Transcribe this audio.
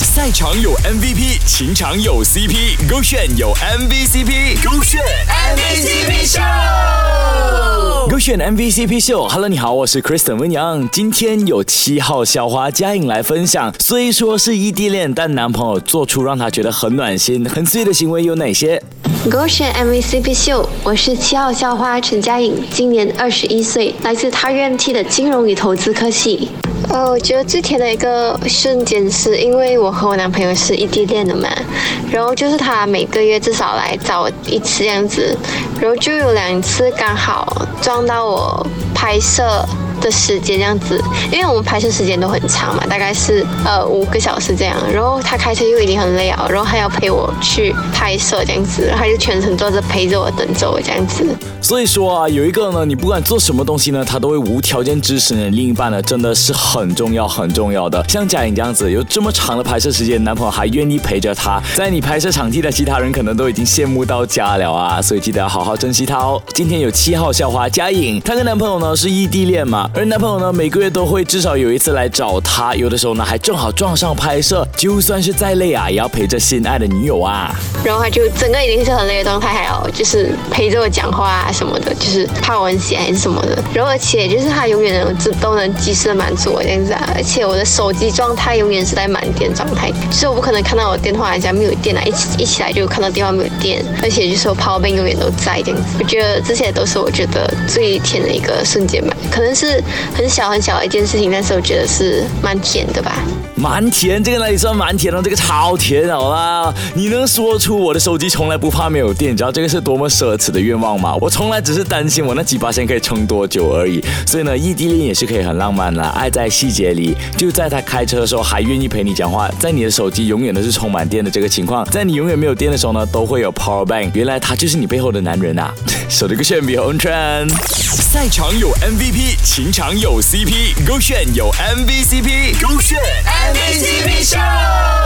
赛场有 MVP， 情场有 CP， GOXUAN 有 MVCP， GOXUAN MVCP Show， GOXUAN MVCP Show。 Hello， 你好，我是 Kristen 温阳。今天有7号校花jiaying来分享，虽说是异地恋，但男朋友做出让她觉得很暖心、很碎的行为有哪些？GOXUAN MVCP 秀，我是7号校花陈嘉颖，今年21岁，来自他院 T 的金融与投资科系。我觉得最甜的一个瞬间是因为我和我男朋友是异地恋的嘛，然后就是他每个月至少来找我一次样子，然后就有2次刚好撞到我拍摄的时间这样子，因为我们拍摄时间都很长嘛，大概是5个小时这样，然后他开车又已经很累了，然后还要陪我去拍摄这样子，他就全程坐着陪着我，等着我这样子。所以说啊，有一个呢，你不管做什么东西呢，他都会无条件支持你的另一半呢，真的是很重要很重要的。像jiaying这样子有这么长的拍摄时间，男朋友还愿意陪着他，在你拍摄场地的其他人可能都已经羡慕到家了啊，所以记得要好好珍惜他哦。今天有7号校花jiaying，她跟男朋友呢是异地恋嘛，而男朋友呢每个月都会至少有1次来找她，有的时候呢还正好撞上拍摄，就算是再累啊也要陪着心爱的女友啊。然后他就整个已经是很累的状态，还有就是陪着我讲话啊什么的，就是怕我很闲还是什么的，然后而且就是他永远都能及时的满足我这样子啊，而且我的手机状态永远是在满电状态，就是我不可能看到我电话人家没有电啊，一起来就看到电话没有电，而且就是我power bank永远都在这样子。我觉得这些都是我觉得最甜的一个瞬间吧，可能是很小很小的一件事情，但是我觉得是蛮甜的吧。蛮甜，这个哪里算蛮甜呢？这个超甜好啦！你能说出我的手机从来不怕没有电，你知道这个是多么奢侈的愿望吗？我从来只是担心我那几%可以撑多久而已。所以呢，异地恋也是可以很浪漫啦，爱在细节里。就在他开车的时候还愿意陪你讲话，在你的手机永远都是充满电的这个情况，在你永远没有电的时候呢，都会有 power bank。原来他就是你背后的男人啊！手的GOXUAN比红圈。赛场有 MVP， 情场有 CP， GOXUAN 有 MVCP， GOXUAN MVCP Show。